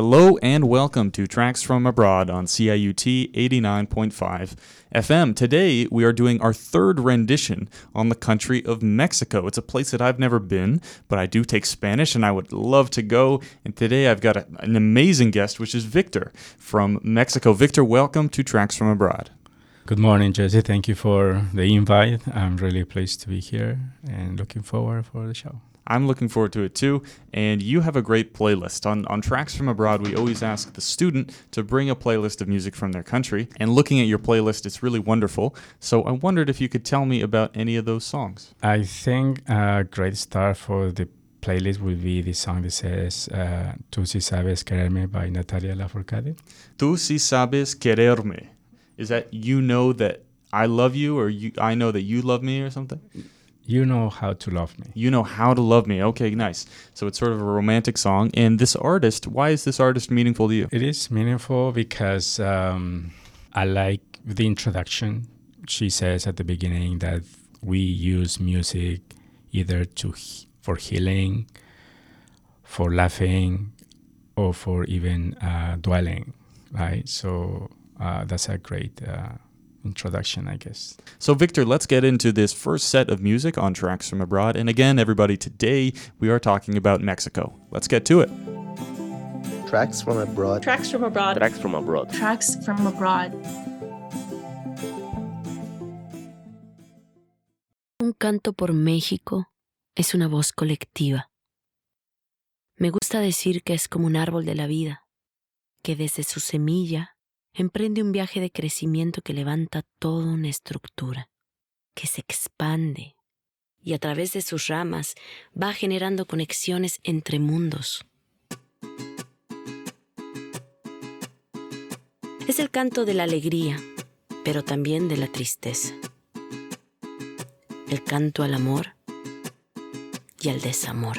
Hello and welcome to Tracks From Abroad on CIUT 89.5 FM. Today we are doing our third rendition on the country of Mexico. It's a place that I've never been, but I do take Spanish and I would love to go. And today I've got an amazing guest, which is Victor from Mexico. Victor, welcome to Tracks From Abroad. Good morning, Jesse. Thank you for the invite. I'm really pleased to be here and looking forward for the show. I'm looking forward to it too, and you have a great playlist. On Tracks From Abroad, we always ask the student to bring a playlist of music from their country, and looking at your playlist, it's really wonderful. So I wondered if you could tell me about any of those songs. I think a great start for the playlist will be the song that says Tu si sabes quererme by Natalia Lafourcade. Tu si sabes quererme. Is that you know that I love you, or I know that you love me or something? You know how to love me. You know how to love me. Okay, nice. So it's sort of a romantic song. And this artist, why is this artist meaningful to you? It is meaningful because I like the introduction. She says at the beginning that we use music either for healing, for laughing, or for even dwelling, right? So that's a great introduction, I guess. So Victor, let's get into this first set of music on Tracks From Abroad. And again, everybody, today we are talking about Mexico. Let's get to it. Tracks From Abroad. Tracks From Abroad. Tracks From Abroad. Tracks From Abroad. Un canto por México es una voz colectiva. Me gusta decir que es como un árbol de la vida, que desde su semilla emprende un viaje de crecimiento que levanta toda una estructura, que se expande y a través de sus ramas va generando conexiones entre mundos. Es el canto de la alegría, pero también de la tristeza. El canto al amor y al desamor.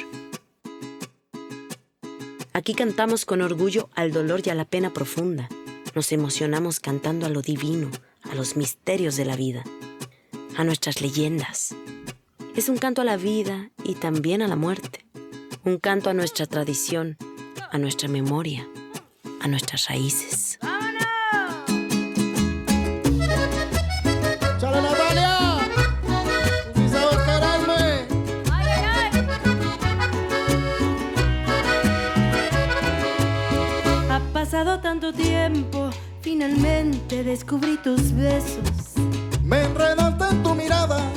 Aquí cantamos con orgullo al dolor y a la pena profunda. Nos emocionamos cantando a lo divino, a los misterios de la vida, a nuestras leyendas. Es un canto a la vida y también a la muerte. Un canto a nuestra tradición, a nuestra memoria, a nuestras raíces. Tanto tiempo, finalmente descubrí tus besos. Me enredaste en tu mirada,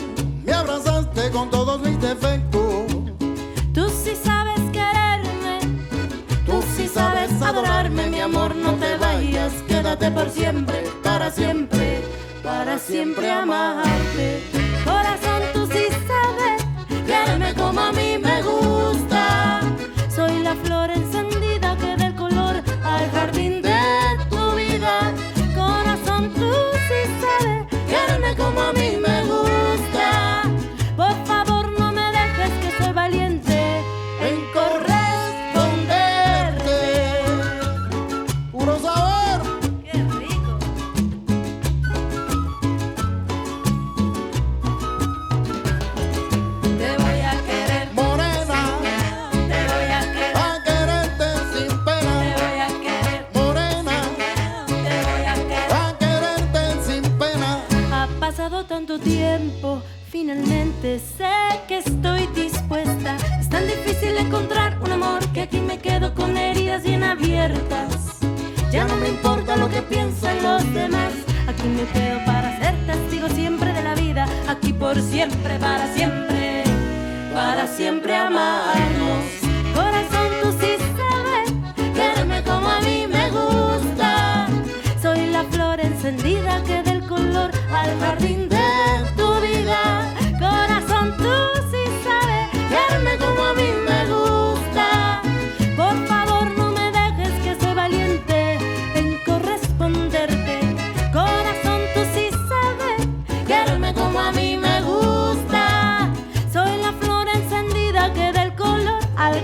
me abrazaste con todos mis defectos. Tú sí sabes quererme, tú sí sabes adorarme, mi amor, no te vayas, quédate por siempre, para siempre, para siempre amarte. Corazón, tú sí sabes quererme como a mí me gusta. Soy la flor encendida que del color al jardín. Como a mí me gusta, por favor no me dejes, que soy valiente en corresponderte. Puro sabor, qué rico. Te voy a querer, morena, sin miedo. Te voy a querer, a quererte sin pena. Te voy a querer, morena, sin miedo. Te voy a querer, a quererte sin pena. Pasado tanto tiempo, finalmente sé que estoy dispuesta. Es tan difícil encontrar un amor que aquí me quedo con heridas bien abiertas. Ya no me importa lo que piensan los demás. Aquí me quedo para ser testigo siempre de la vida. Aquí por siempre, para siempre, para siempre amarnos. Corazón, tú sí sabes quererme como a mí me gusta. Soy la flor encendida que del color al jardín de tu vida. Corazón, tú sí sabes quererme como a mí me gusta. Por favor, no me dejes, que soy valiente en corresponderte. Corazón, tú sí sabes quererme como a mí me gusta. Soy la flor encendida que del color al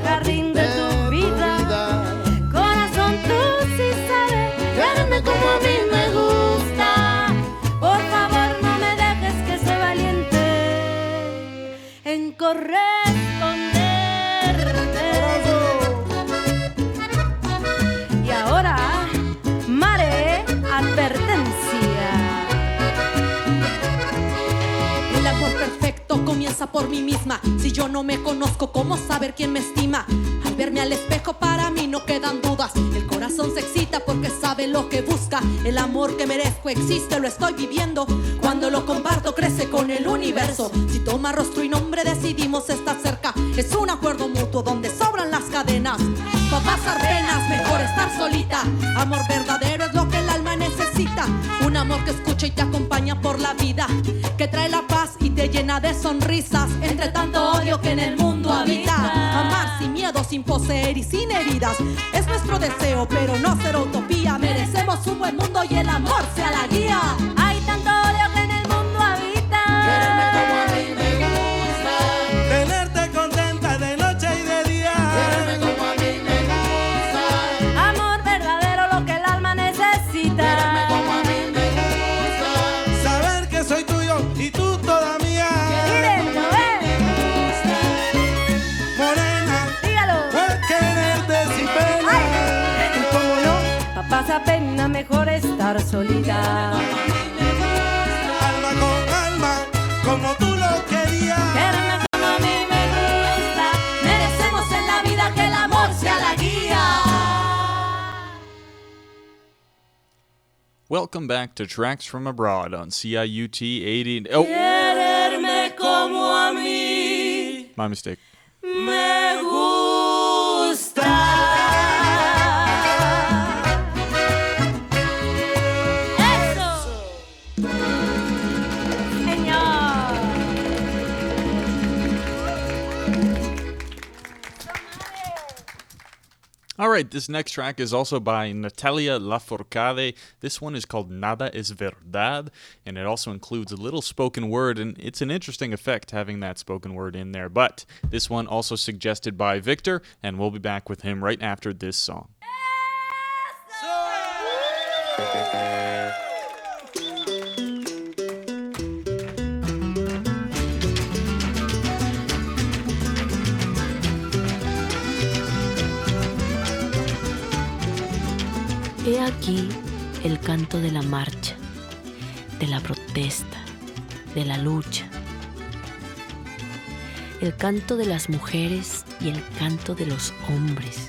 pasa por mí misma. Si yo no me conozco, ¿cómo saber quién me estima? Al verme al espejo para mí no quedan dudas. El corazón se excita porque sabe lo que busca. El amor que merezco existe, lo estoy viviendo. Cuando lo comparto crece con el universo. Si toma rostro y nombre decidimos estar cerca. Es un acuerdo mutuo donde sobran las cadenas. Pa' pasar penas, mejor estar solita. Amor verdadero es lo que el alma necesita. Un amor que escucha y te acompaña por la vida, que trae la paz y te llena de sonrisas entre tanto odio que en el mundo habita. Amar sin miedo, sin poseer y sin heridas es nuestro deseo, pero no será utopía. Merecemos un buen mundo y el amor sea la guía. Hay tanto odio que en el mundo habita. Quererme como a mí me gusta, tenerte contenta de noche y de día. Quererme como a mí me gusta, amor verdadero lo que el alma necesita. Quererme como a mí me gusta, saber que soy tuyo y tú toda mía. Quererme como a mí me gusta, morena, dígalo, por quererte sin pena. Ay. Y como no, pa' pasar pena mejor estar solita. Como tú lo querías. Quererme como a mí me gusta. Merecemos en la vida que el amor sea la guía. Welcome back to Tracks from Abroad on CIUT 80. Oh. Quererme como a mí. My mistake. Me gusta. All right, this next track is also by Natalia Lafourcade. This one is called Nada es Verdad, and it also includes a little spoken word, and it's an interesting effect having that spoken word in there. But this one also suggested by Victor, and we'll be back with him right after this song. He aquí el canto de la marcha, de la protesta, de la lucha, el canto de las mujeres y el canto de los hombres,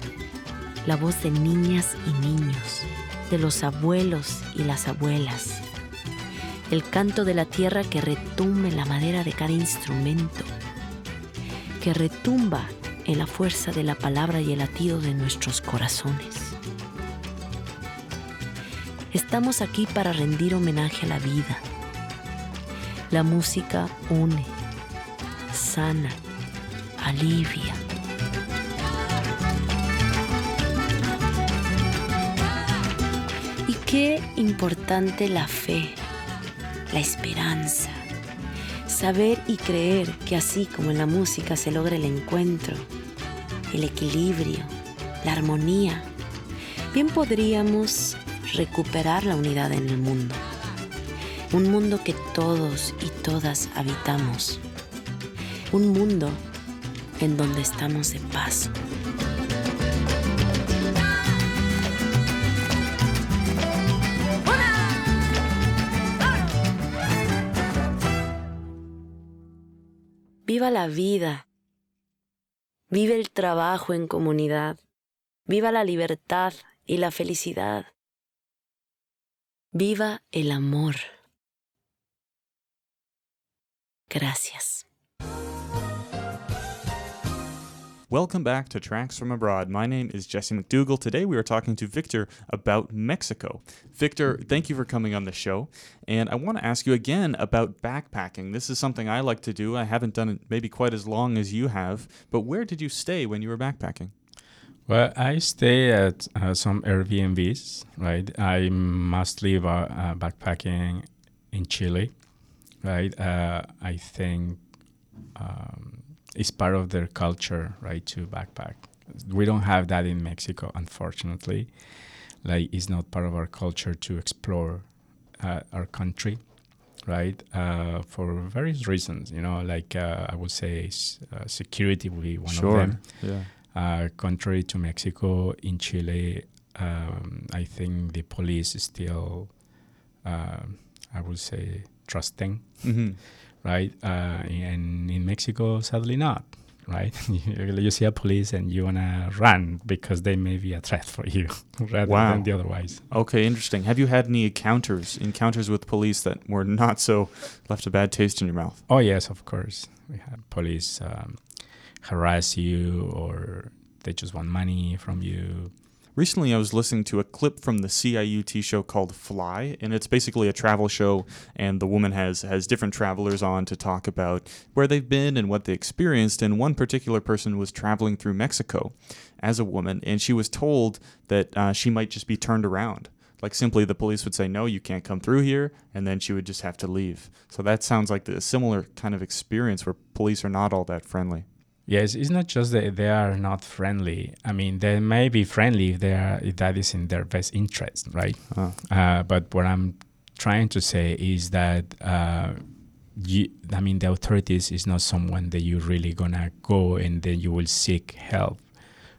la voz de niñas y niños, de los abuelos y las abuelas, el canto de la tierra que retumba en la madera de cada instrumento, que retumba en la fuerza de la palabra y el latido de nuestros corazones. Estamos aquí para rendir homenaje a la vida. La música une, sana, alivia. Y qué importante la fe, la esperanza, saber y creer que así como en la música se logra el encuentro, el equilibrio, la armonía, bien podríamos recuperar la unidad en el mundo, un mundo que todos y todas habitamos, un mundo en donde estamos de paso. Viva la vida, vive el trabajo en comunidad, viva la libertad y la felicidad. ¡Viva el amor! Gracias. Welcome back to Tracks from Abroad. My name is Jesse McDougall. Today we are talking to Victor about Mexico. Victor, thank you for coming on the show. And I want to ask you again about backpacking. This is something I like to do. I haven't done it maybe quite as long as you have. But where did you stay when you were backpacking? Well, I stay at some Airbnbs, right? I mostly backpacking in Chile, right? I think it's part of their culture, right, to backpack. We don't have that in Mexico, unfortunately. Like, it's not part of our culture to explore our country, right? For various reasons, you know, like I would say security would be one of them. Yeah. Contrary to Mexico, in Chile, I think the police is still, I would say, trusting, mm-hmm. right? And in Mexico, sadly not, right? You see a police and you want to run because they may be a threat for you rather than the otherwise. Okay, interesting. Have you had any encounters with police that were not so, left a bad taste in your mouth? Oh, yes, of course. We had police harass you, or they just want money from you. Recently, I was listening to a clip from the CIUT show called Fly, and it's basically a travel show, and the woman has different travelers on to talk about where they've been and what they experienced, and one particular person was traveling through Mexico as a woman, and she was told that she might just be turned around. Like, simply the police would say, no, you can't come through here, and then she would just have to leave. So that sounds like a similar kind of experience where police are not all that friendly. Yes, it's not just that they are not friendly. I mean, they may be friendly if that is in their best interest, right? But what I'm trying to say is that, the authorities is not someone that you're really going to go and then you will seek help,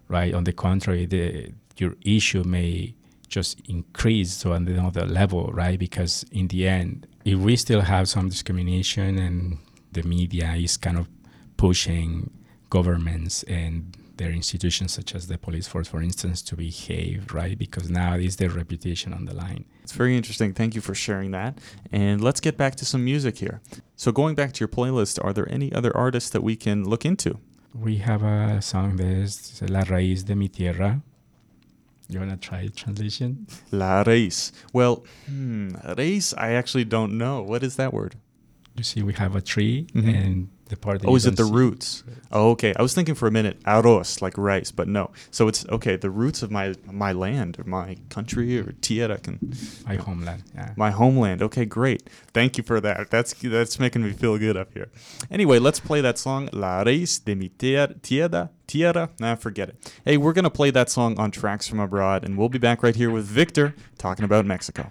right? On the contrary, your issue may just increase to another level, right? Because in the end, if we still have some discrimination and the media is kind of pushing governments and their institutions, such as the police force, for instance, to behave, right? Because now is their reputation on the line. It's very interesting. Thank you for sharing that. And let's get back to some music here. So going back to your playlist, are there any other artists that we can look into? We have a song that is La Raíz de mi Tierra. You want to try translation? La Raíz. Well, raíz, I actually don't know. What is that word? You see, we have a tree and the part that is it the roots? Oh, okay. I was thinking for a minute, arroz, like rice, but no. So it's, okay, the roots of my land or my country or tierra. My homeland, yeah. My homeland. Okay, great. Thank you for that. That's making me feel good up here. Anyway, let's play that song, La Raíz de mi Tierra. Nah, forget it. Hey, we're going to play that song on Tracks From Abroad, and we'll be back right here with Victor talking about Mexico.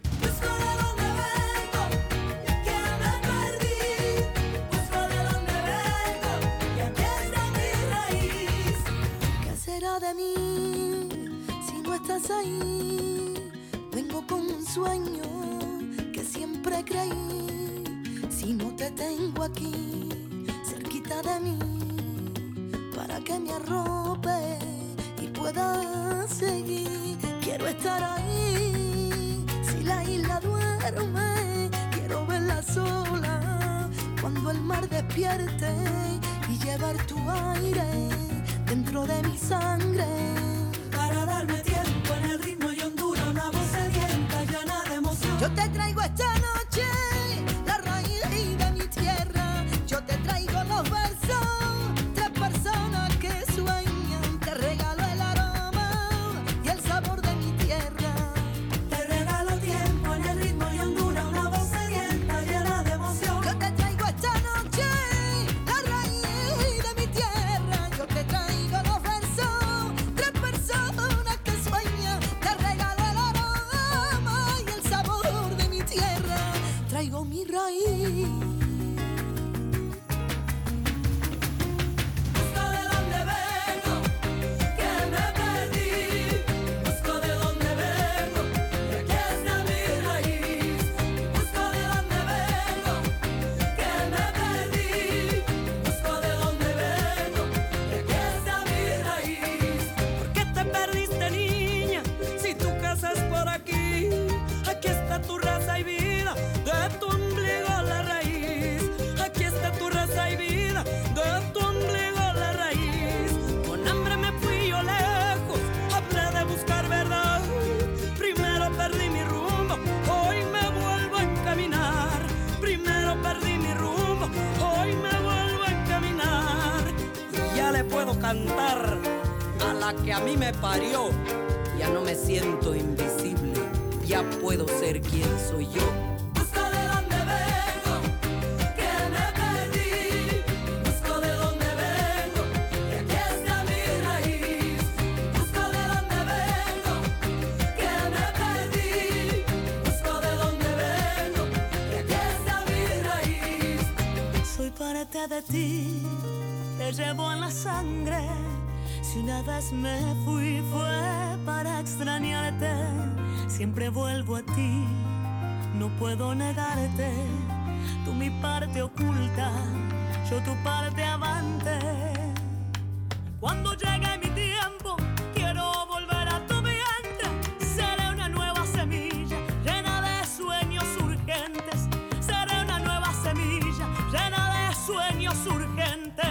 De ti, te llevo en la sangre. Si una vez me fui, fue para extrañarte. Siempre vuelvo a ti, no puedo negarte. tú mi parte oculta, yo tu parte amante. Cuando llegue mi tiempo, quiero volver a tu vientre. Seré una nueva semilla, llena de sueños urgentes. Seré una nueva semilla, llena de sueños urgentes.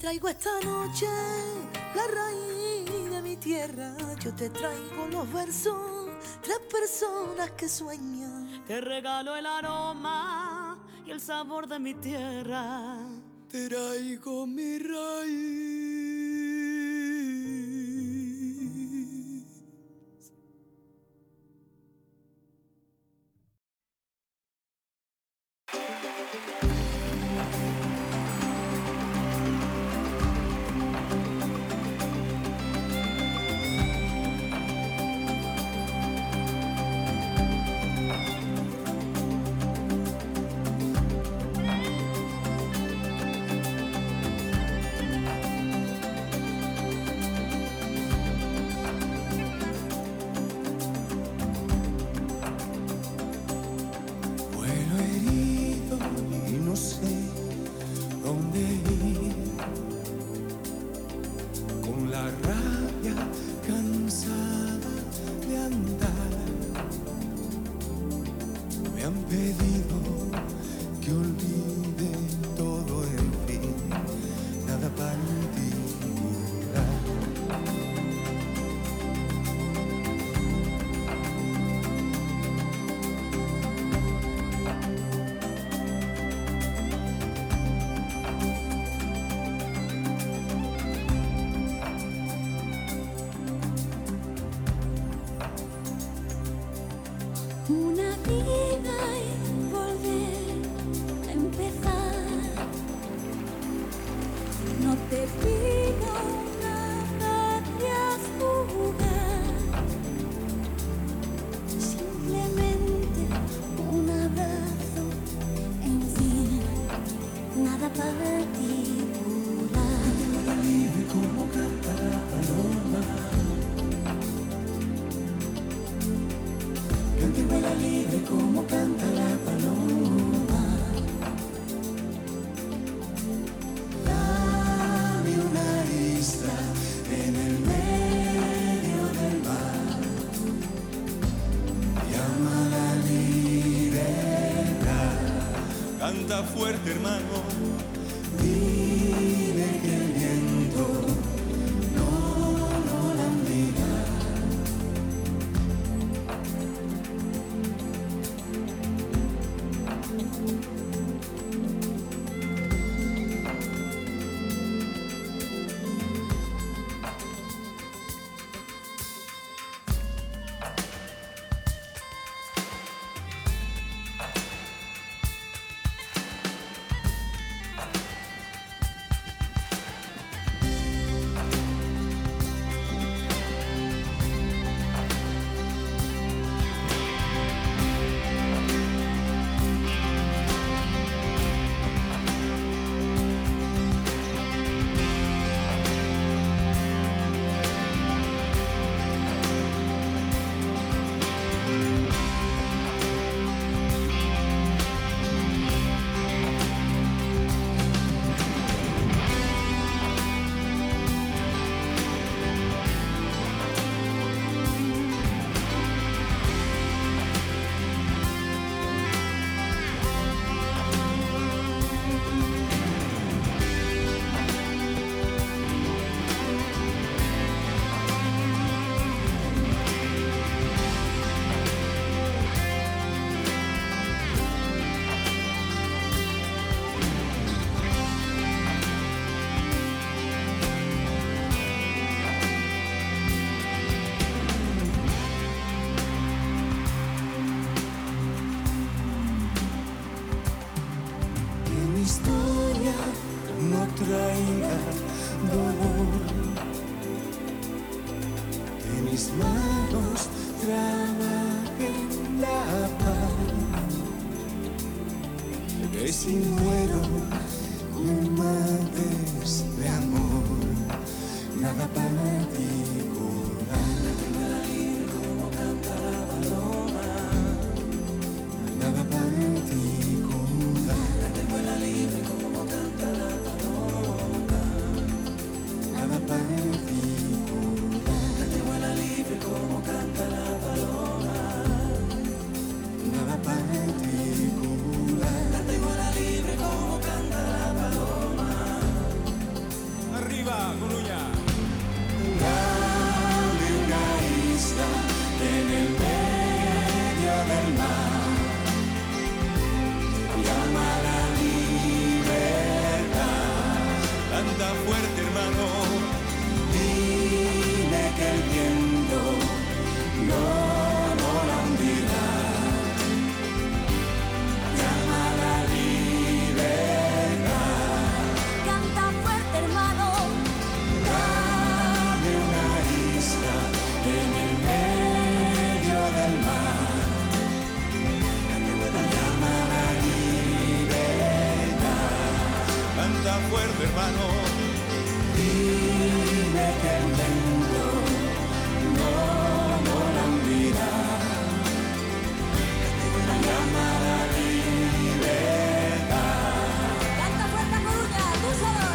Traigo esta noche la raíz de mi tierra. Yo te traigo los versos, tres personas que sueñan. Te regalo el aroma y el sabor de mi tierra. Te traigo mi raíz. arriba, Coruña. Dame una isla en el medio del mar, llámala libertad. Anda fuerte, hermano. Dile que el viento no la hundirá. Llámala libertad. Canta fuerte, hermano. Dame una isla en el medio del mar. Llámala libertad. Canta fuerte, hermano. Dime que el mundo no la hundirá. Llámala libertad. Canta fuerte, Coruña, tú solo.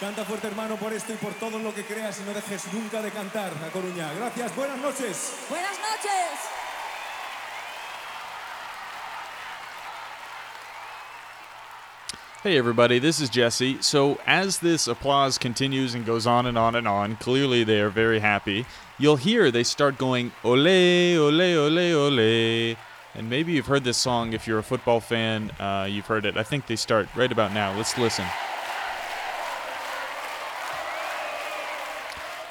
Canta fuerte, hermano, por esto y por todo lo que creas y no dejes nunca de cantar, a Coruña. Gracias, buenas noches. Buenas noches. Hey, everybody, this is Jesse. So as this applause continues and goes on and on and on, clearly they are very happy. You'll hear they start going, ole, ole, ole, ole. And maybe you've heard this song. If you're a football fan, you've heard it. I think they start right about now. Let's listen.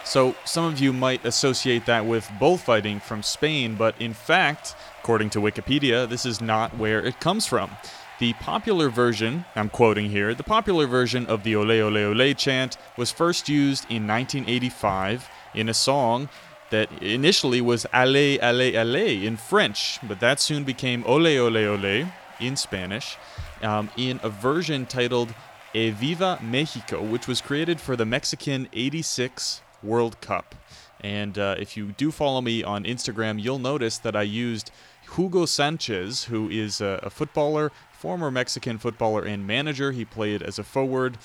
So some of you might associate that with bullfighting from Spain, but in fact, according to Wikipedia, this is not where it comes from. The popular version, I'm quoting here, the popular version of the ole ole ole chant was first used in 1985 in a song that initially was allez allez allez in French, but that soon became ole ole ole in Spanish, in a version titled E Viva Mexico, which was created for the Mexican 86 World Cup. And if you do follow me on Instagram, you'll notice that I used Hugo Sanchez, who is a footballer, former Mexican footballer and manager. He played as a forward,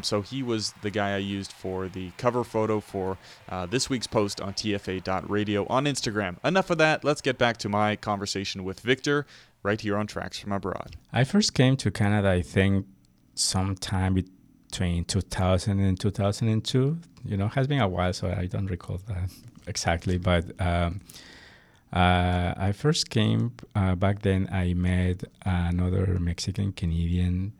so he was the guy I used for the cover photo for this week's post on tfa.radio on Instagram. Enough of that. Let's get back to my conversation with Victor right here on Tracks From Abroad. I first came to Canada, I think, sometime between 2000 and 2002, you know, has been a while, so I don't recall that exactly, but I first came back then. I met another Mexican-Canadian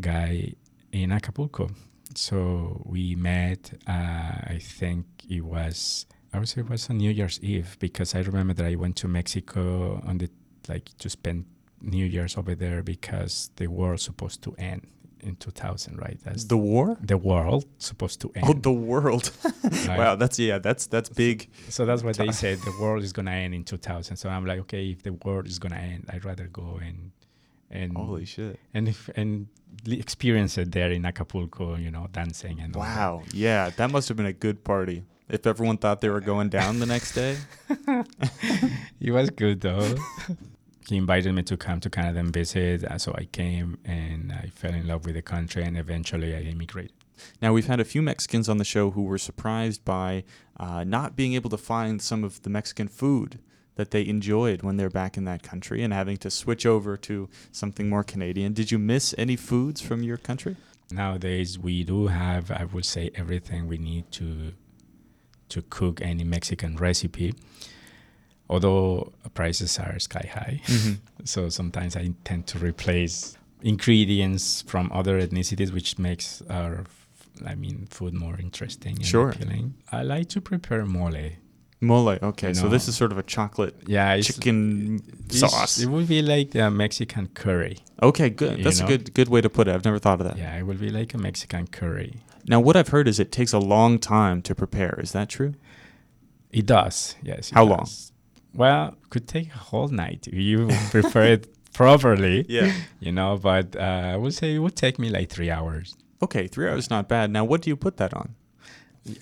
guy in Acapulco, so we met, I think it was, I would say it was on New Year's Eve, because I remember that I went to Mexico on the, like, to spend New Year's over there because the war was supposed to end in 2000, right? That's the war? The world supposed to end. Oh, the world. Right. Wow, that's big. So that's what they said, the world is going to end in 2000. So I'm like, okay, if the world is going to end, I'd rather go and holy shit. And experience it there in Acapulco, you know, dancing and all. Wow. That. Yeah, that must have been a good party. If everyone thought they were going down the next day. It was good though. He invited me to come to Canada and visit, so I came and I fell in love with the country, and eventually I immigrated Now, we've had a few Mexicans on the show who were surprised by not being able to find some of the Mexican food that they enjoyed when they're back in that country and having to switch over to something more Canadian. Did you miss any foods from your country? Nowadays, we do have, I would say, everything we need to cook any Mexican recipe, although prices are sky high. Mm-hmm. So sometimes I tend to replace ingredients from other ethnicities, which makes our, food more interesting and appealing. I like to prepare mole. Mole, okay. So this is sort of a chocolate chicken sauce. It would be like a Mexican curry. Okay, good. That's a good way to put it. I've never thought of that. Yeah, it would be like a Mexican curry. Now, what I've heard is it takes a long time to prepare. Is that true? It does, yes. How long? Well, it could take a whole night if you prepare it properly. Yeah. But I would say it would take me like 3 hours. Okay, 3 hours is not bad. Now, what do you put that on?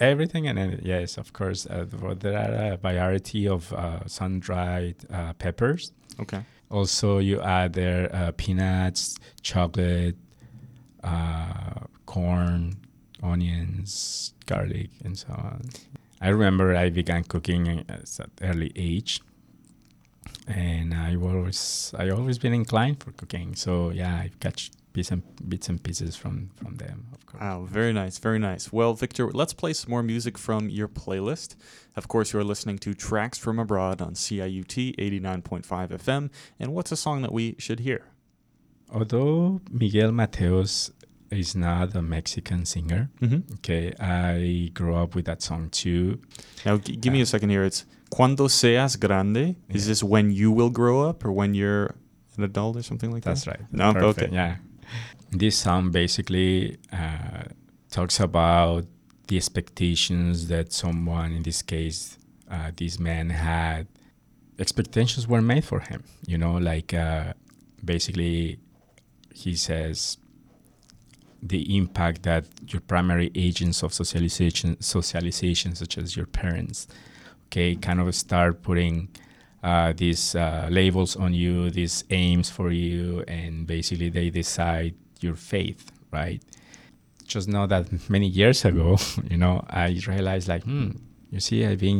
Everything and anything, yes, of course. There are a variety of sun-dried peppers. Okay. Also, you add there peanuts, chocolate, corn, onions, garlic, and so on. I remember I began cooking at an early age, and I always been inclined for cooking. So yeah, I catch bits and pieces from them, of course. Wow, very nice, very nice. Well, Victor, let's play some more music from your playlist. Of course, you're listening to Tracks from Abroad on CIUT 89.5 FM, and what's a song that we should hear? Although Miguel Mateos is not a Mexican singer, mm-hmm. Okay, I grew up with that song too. Now, give me a second here. It's ¿Cuándo seas grande? Yeah. Is this when you will grow up or when you're an adult or something like that? That's right. No, perfect. Okay. Yeah. This song basically talks about the expectations that someone, in this case, this man had. Expectations were made for him, basically he says the impact that your primary agents of socialization such as your parents, kind of start putting these labels on you, these aims for you, and basically they decide your fate, right? Just know that many years ago, I realized I've been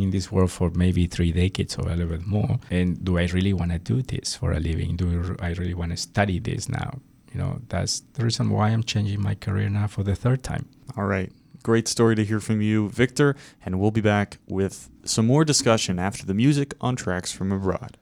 in this world for maybe 3 decades or a little bit more. And do I really want to do this for a living? Do I really want to study this now? That's the reason why I'm changing my career now for the 3rd time. All right. Great story to hear from you, Victor, and we'll be back with some more discussion after the music on Tracks from Abroad.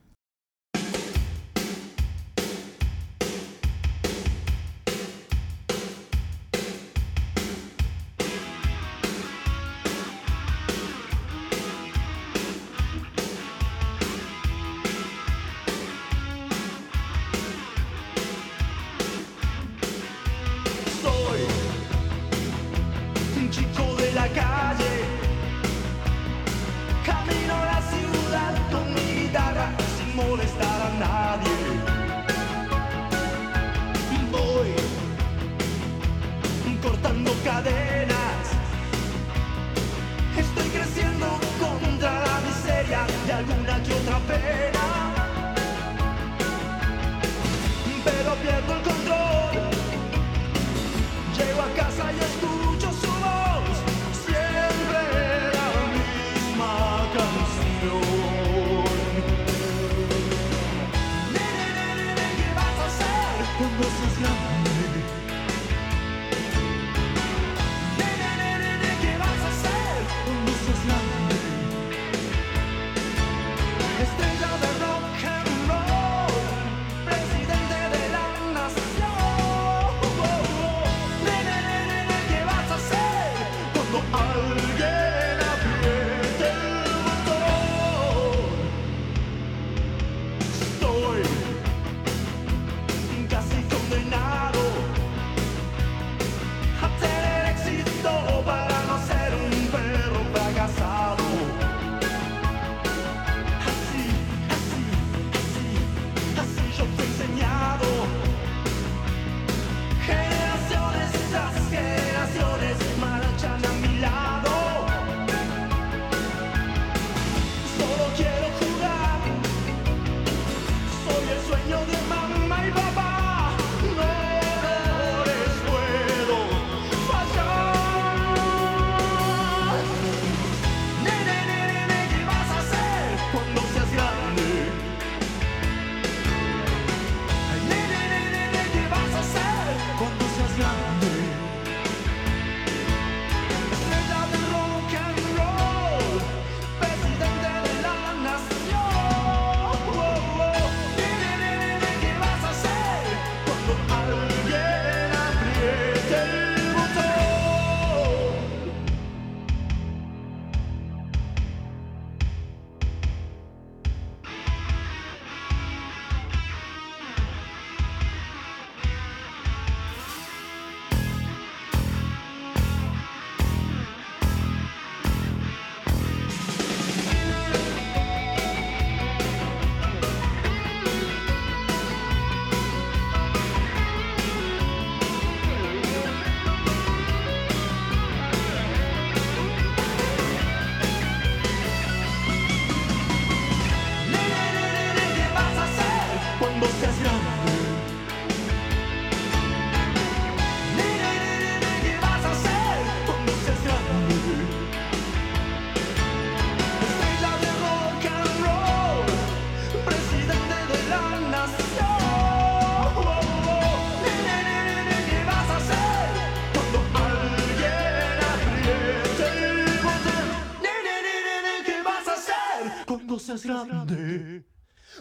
¿Cuándo seas grande?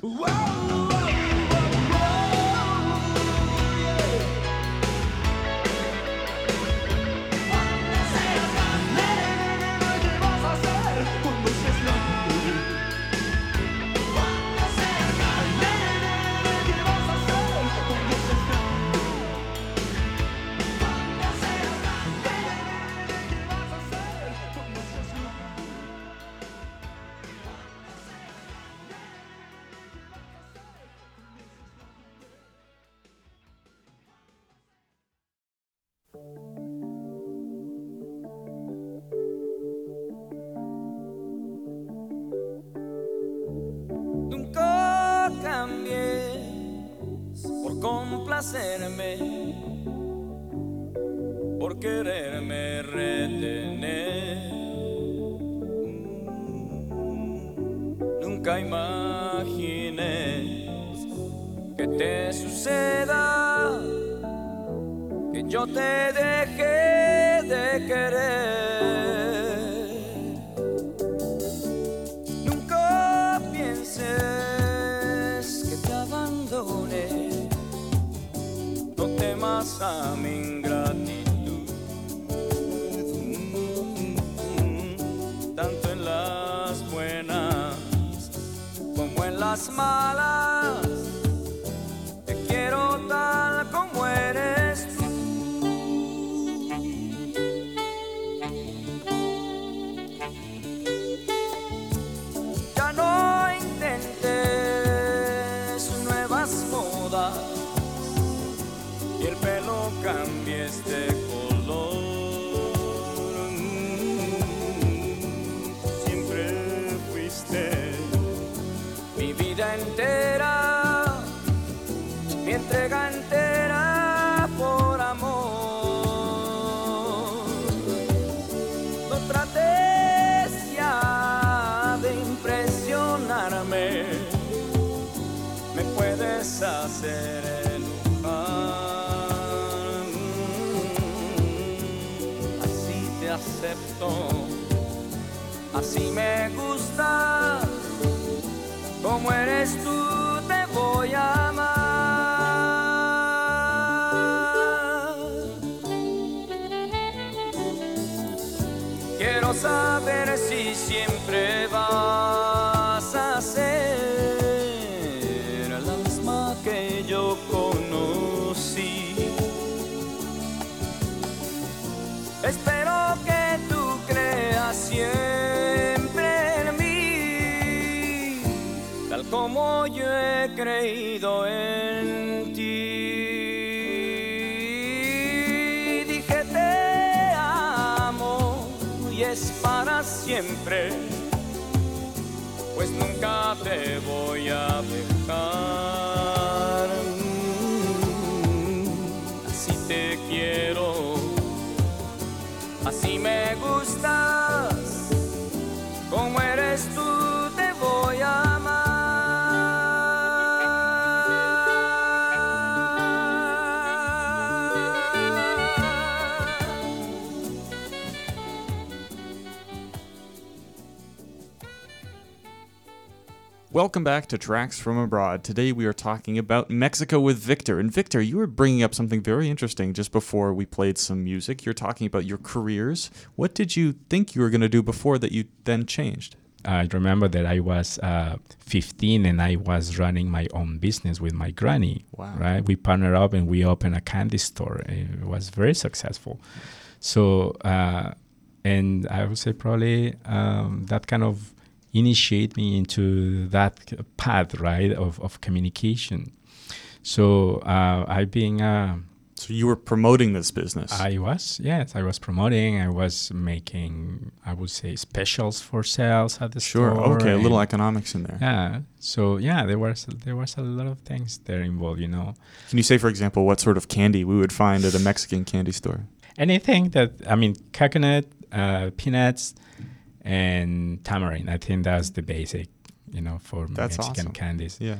¡Wow! ¡Wow! Por quererme retener, nunca imagines que te suceda que yo te dejé de querer. Nunca pienses que te abandone, temas a mi ingratitud, tanto en las buenas como en las malas. Te quiero tal como eres tú. Ya no intentes nuevas modas y el pelo cambies de color. Siempre fuiste mi vida entera, mi entrega entera por amor. No trates ya de impresionarme, me puedes hacer enojar. Así me gusta, como eres tú te voy a amar. Quiero saber si siempre vas a ser la misma que yo conocí. Espero que tú creas siempre en mí, tal como yo he creído en ti. Dije te amo y es para siempre, pues nunca te voy a dejar. Así te quiero, así me gustas, como eres tú te voy a amar. Welcome back to Tracks from Abroad. Today we are talking about Mexico with Victor. And Victor, you were bringing up something very interesting just before we played some music. You're talking about your careers. What did you think you were going to do before that you then changed? I remember that I was 15 and I was running my own business with my granny. Wow. Right? We partnered up and we opened a candy store. It was very successful. So, and I would say probably that kind of initiate me into that path, right, of communication. So I've been... So you were promoting this business? I was, yes. I was promoting. I was making, I would say, specials for sales at the store. Sure, okay, a little economics in there. Yeah. So, yeah, there was a lot of things there involved, you know. Can you say, for example, what sort of candy we would find at a Mexican candy store? Anything that, I mean, coconut, peanuts, and tamarind. I think that's the basic, you know, for that's Mexican awesome. Candies. Yeah.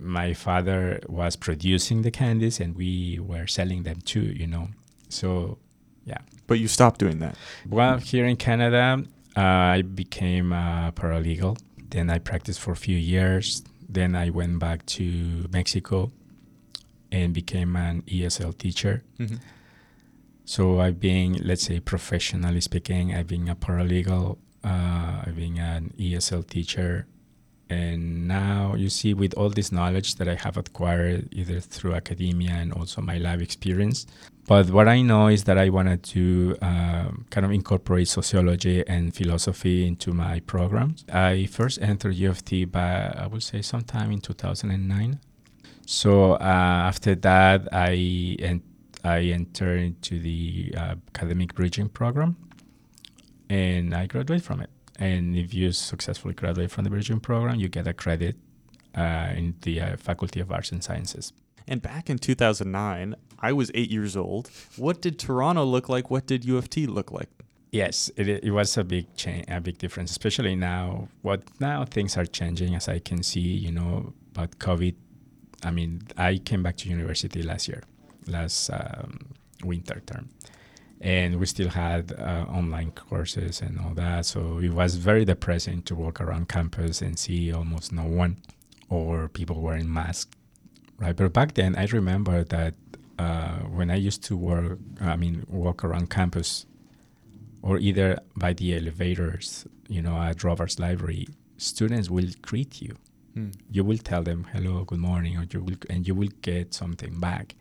My father was producing the candies and we were selling them too, you know. So, yeah. But you stopped doing that. Well, here in Canada, I became a paralegal. Then I practiced for a few years. Then I went back to Mexico and became an ESL teacher. Mm-hmm. So I've been, let's say, professionally speaking, I've been a paralegal, I've been an ESL teacher. And now, you see, with all this knowledge that I have acquired, either through academia and also my life experience. But what I know is that I wanted to kind of incorporate sociology and philosophy into my programs. I first entered U of T by, I would say, sometime in 2009. So after that, I entered into the academic bridging program, and I graduated from it. And if you successfully graduate from the bridging program, you get a credit in the Faculty of Arts and Sciences. And back in 2009, I was 8 years old. What did Toronto look like? What did U of T look like? Yes, it was a big change, a big difference, especially now. Now things are changing, as I can see, you know, but COVID. I mean, I came back to university last winter term. And we still had online courses and all that. So it was very depressing to walk around campus and see almost no one, or people wearing masks, right? But back then, I remember that when I used to walk around campus, or either by the elevators, you know, at Robert's Library, students will greet you. Hmm. You will tell them, hello, good morning, or you will get something back.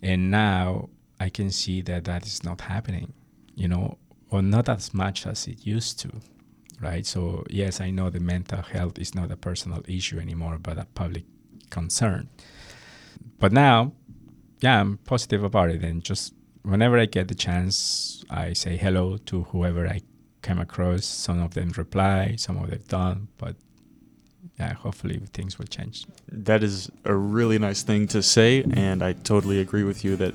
And now, I can see that is not happening, you know, or not as much as it used to, right? So, yes, I know the mental health is not a personal issue anymore, but a public concern. But now, yeah, I'm positive about it. And just whenever I get the chance, I say hello to whoever I come across. Some of them reply, some of them don't, but yeah, hopefully things will change. That is a really nice thing to say, and I totally agree with you that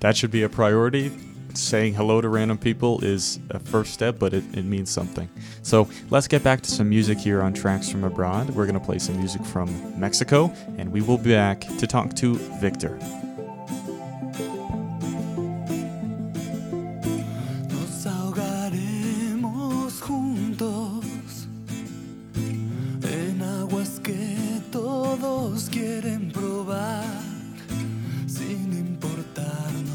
that should be a priority. Saying hello to random people is a first step, but it means something. So let's get back to some music here on Tracks from Abroad. We're going to play some music from Mexico, and we will be back to talk to Victor. Nos ahogaremos juntos en aguas que todos quieren probar, sin importarnos.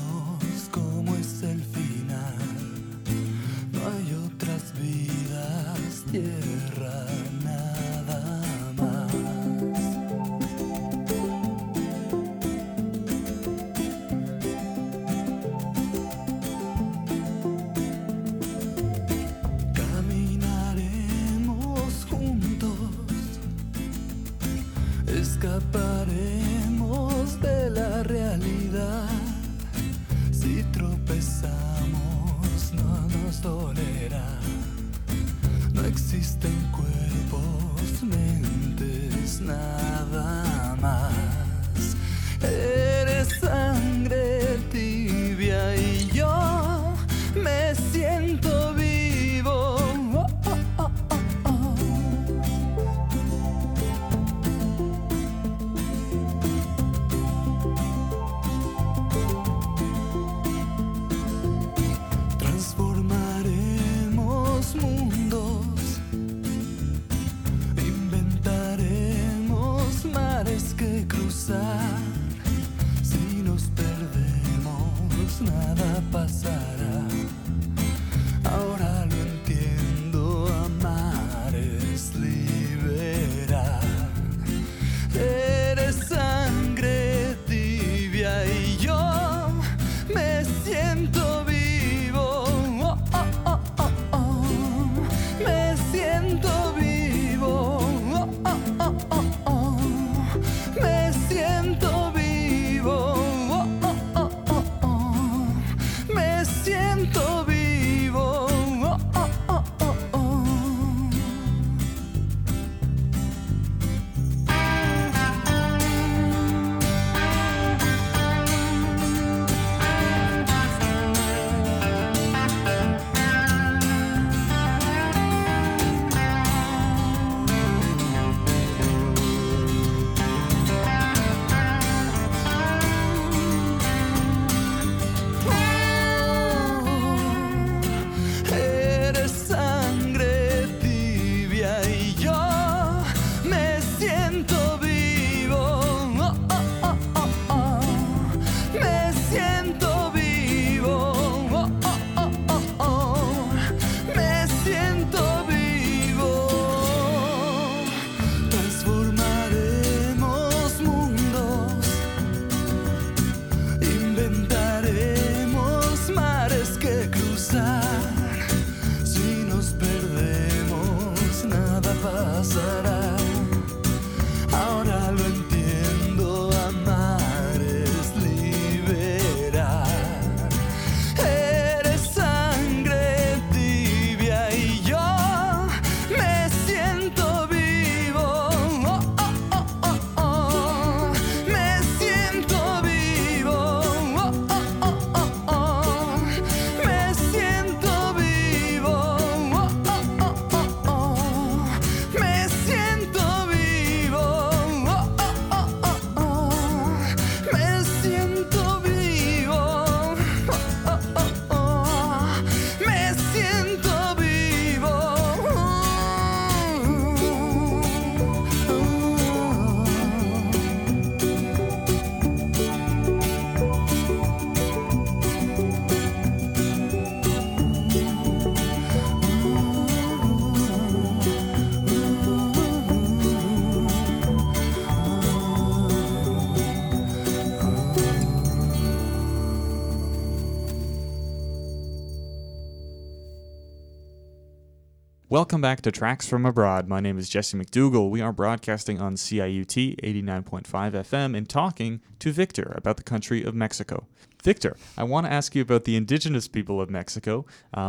Welcome back to Tracks From Abroad. My name is Jesse McDougall. We are broadcasting on CIUT 89.5 FM and talking to Victor about the country of Mexico. Victor, I want to ask you about the indigenous people of Mexico.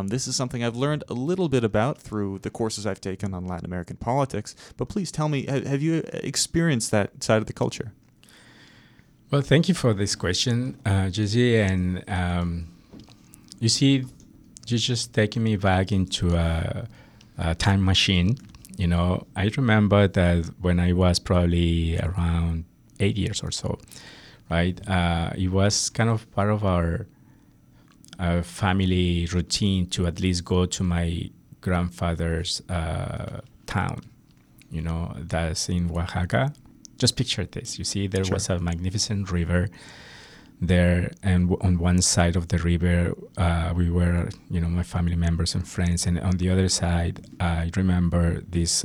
This is something I've learned a little bit about through the courses I've taken on Latin American politics, but please tell me, have you experienced that side of the culture? Well, thank you for this question, Jesse, and you see, you're just taking me back into a time machine. You know, I remember that when I was probably around 8 years or so, right? It was kind of part of our family routine to at least go to my grandfather's town, you know, that's in Oaxaca. Just picture this. You see, there was a magnificent river there, and on one side of the river we were, you know, my family members and friends, and on the other side I remember these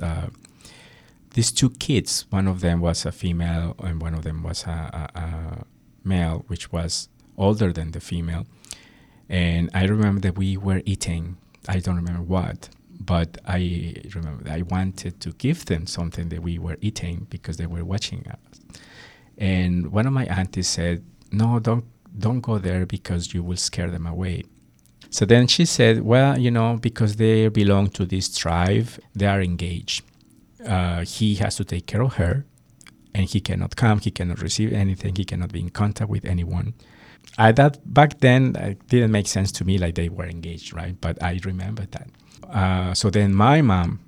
two kids. One of them was a female and one of them was a male, which was older than the female, and I remember that we were eating. I don't remember what, but I remember I wanted to give them something that we were eating because they were watching us, and one of my aunties said, "No, don't go there because you will scare them away." So then she said, "Well, you know, because they belong to this tribe, they are engaged. He has to take care of her, and he cannot come, he cannot receive anything, he cannot be in contact with anyone." Back then, it didn't make sense to me, like they were engaged, right? But I remember that. So then my mom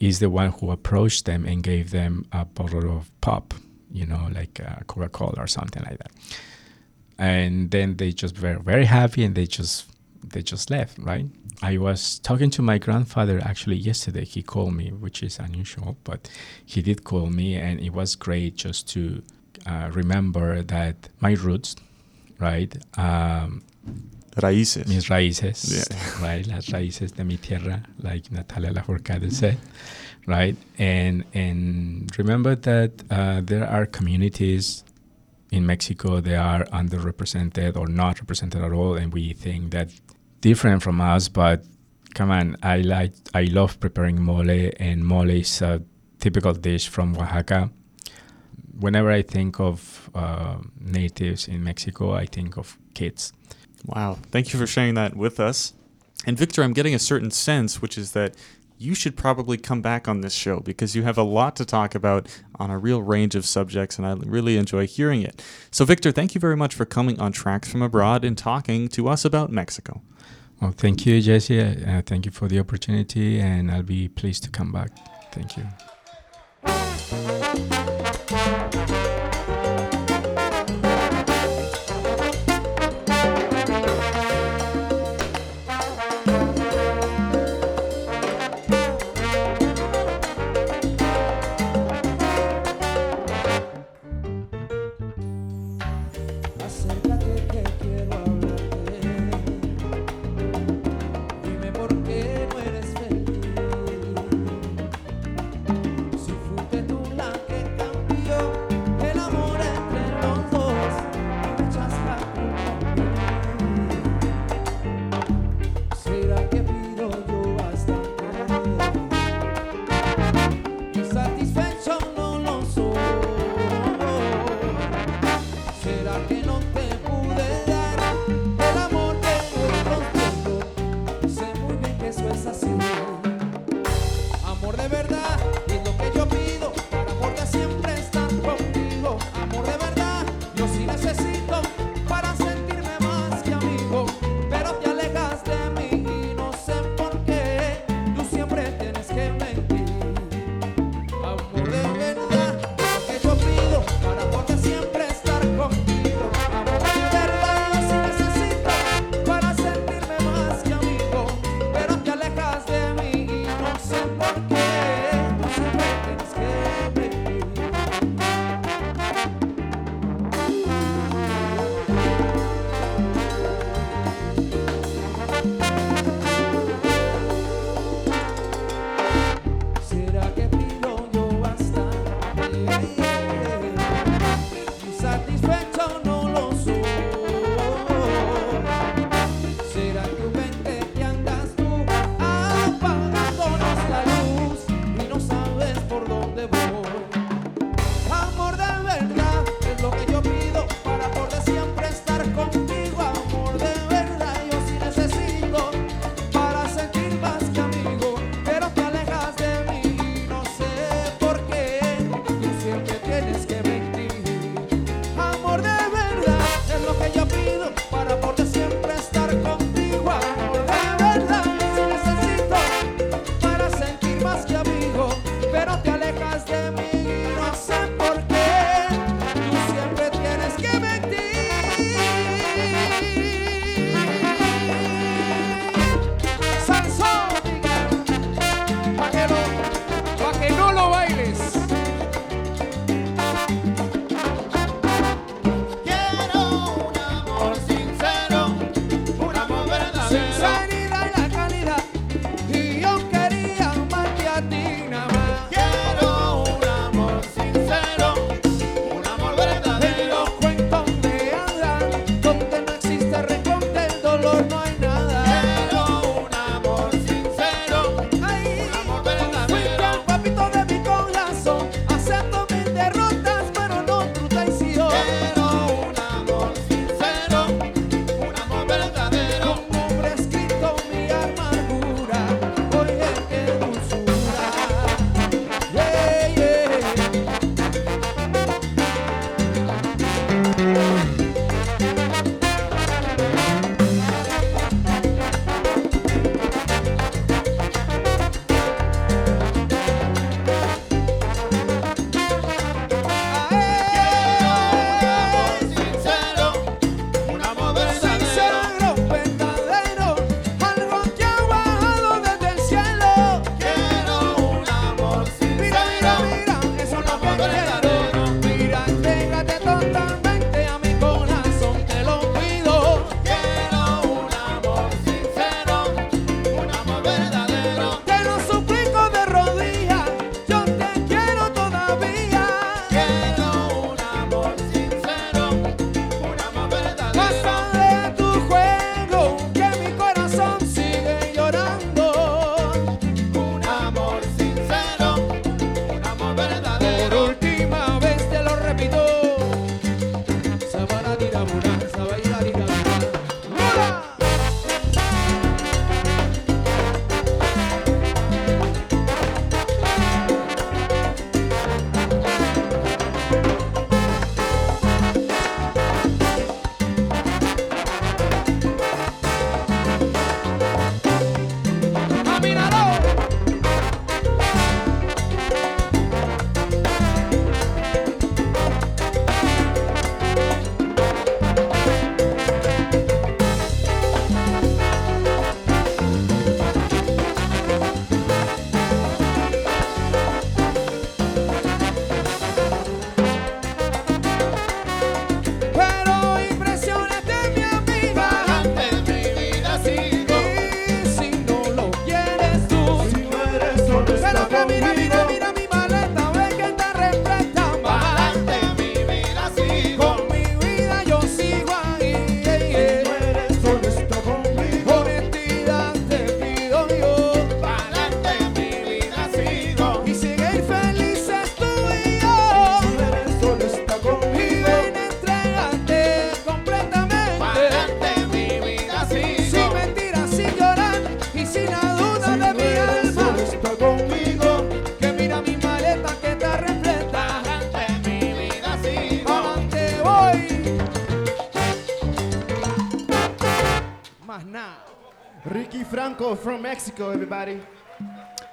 is the one who approached them and gave them a bottle of pop, you know, like Coca-Cola or something like that. And then they just were very happy, and they just left, right? I was talking to my grandfather actually yesterday. He called me, which is unusual, but he did call me, and it was great just to remember that my roots, right? Raíces. Mis raíces, yeah. Right? Las raíces de mi tierra, like Natalia Lafourcade said, right? And remember that there are communities in Mexico, they are underrepresented or not represented at all, and we think that different from us. But come on, I love preparing mole, and mole is a typical dish from Oaxaca. Whenever I think of natives in Mexico, I think of kids. Wow, thank you for sharing that with us. And Victor, I'm getting a certain sense, which is that you should probably come back on this show because you have a lot to talk about on a real range of subjects, and I really enjoy hearing it. So, Victor, thank you very much for coming on Tracks from Abroad and talking to us about Mexico. Well, thank you, Jesse. Thank you for the opportunity, and I'll be pleased to come back. Thank you. Ricky Franco from Mexico, everybody.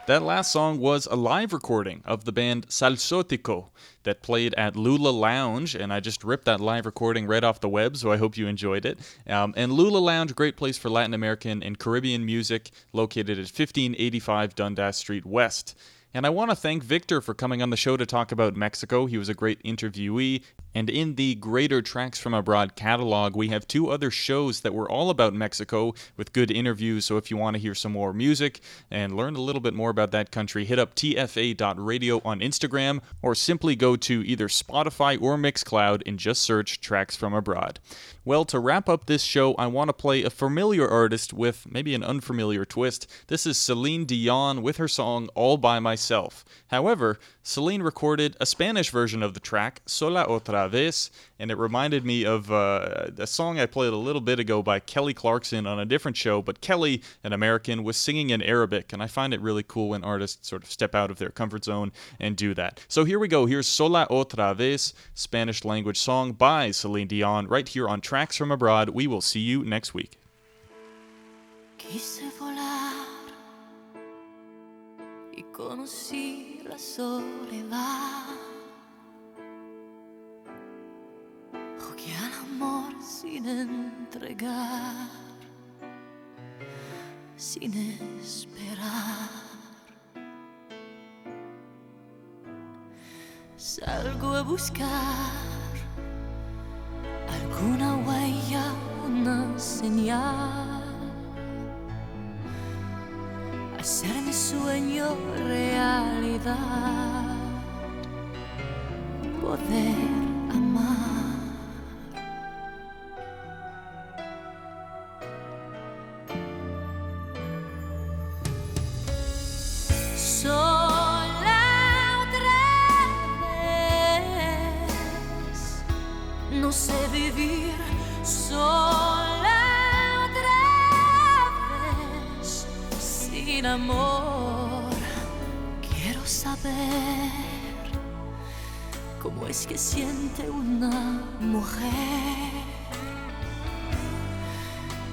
That last song was a live recording of the band Salzotico that played at Lula Lounge, and I just ripped that live recording right off the web, so I hope you enjoyed it. And Lula Lounge, great place for Latin American and Caribbean music, located at 1585 Dundas Street West. And I want to thank Victor for coming on the show to talk about Mexico. He was a great interviewee. And in the greater Tracks from Abroad catalog, we have two other shows that were all about Mexico with good interviews. So if you want to hear some more music and learn a little bit more about that country, hit up tfa.radio on Instagram, or simply go to either Spotify or Mixcloud and just search Tracks from Abroad. Well, to wrap up this show, I want to play a familiar artist with maybe an unfamiliar twist. This is Celine Dion with her song All By Myself. However, Celine recorded a Spanish version of the track, Sola Otra Vez, and it reminded me of a song I played a little bit ago by Kelly Clarkson on a different show, but Kelly, an American, was singing in Arabic, and I find it really cool when artists sort of step out of their comfort zone and do that. So here we go. Here's Sola Otra Vez, Spanish language song by Celine Dion, right here on Tracks from Abroad. We will see you next week. Conocí la soledad, jugué al amor sin entregar, sin esperar. Salgo a buscar alguna huella, una señal, hacer mi sueño realidad, poder amar. Sola otra vez, no sé vivir sola. Sin amor, quiero saber cómo es que siente una mujer.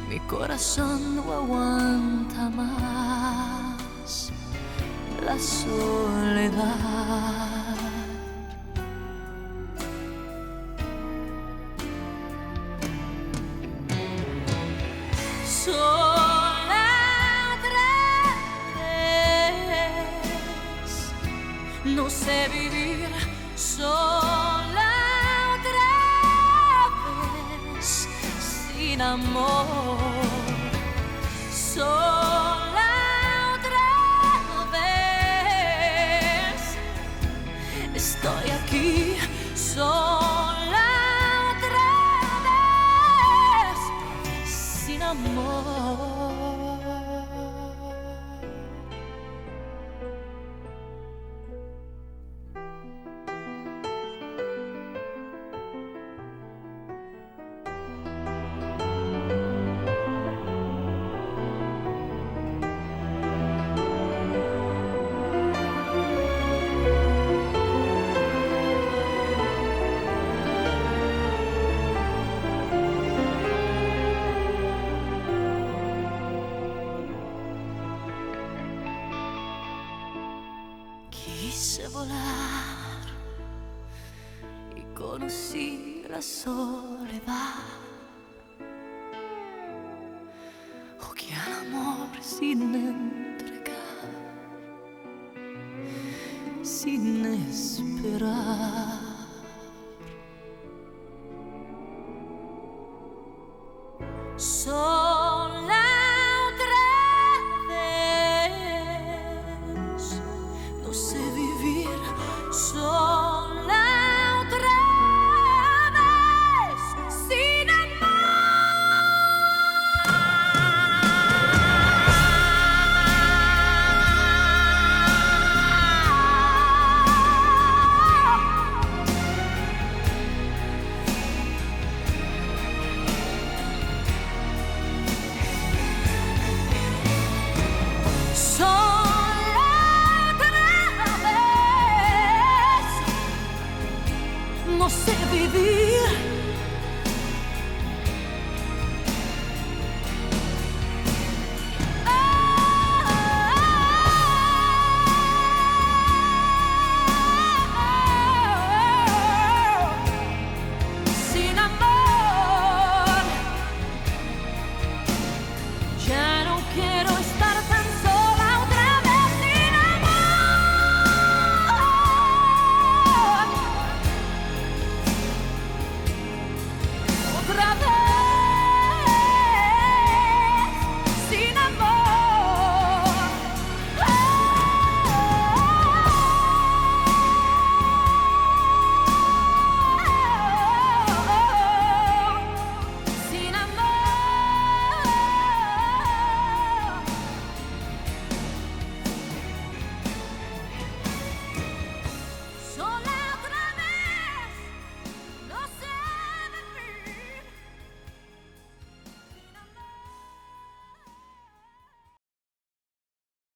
Mi corazón no aguanta más la soledad. No sé vivir sola otra vez, sin amor, sola otra vez. Estoy aquí sola otra vez, sin amor. Quise volar y conocí la soledad, jugué al amor sin entregar, sin esperar.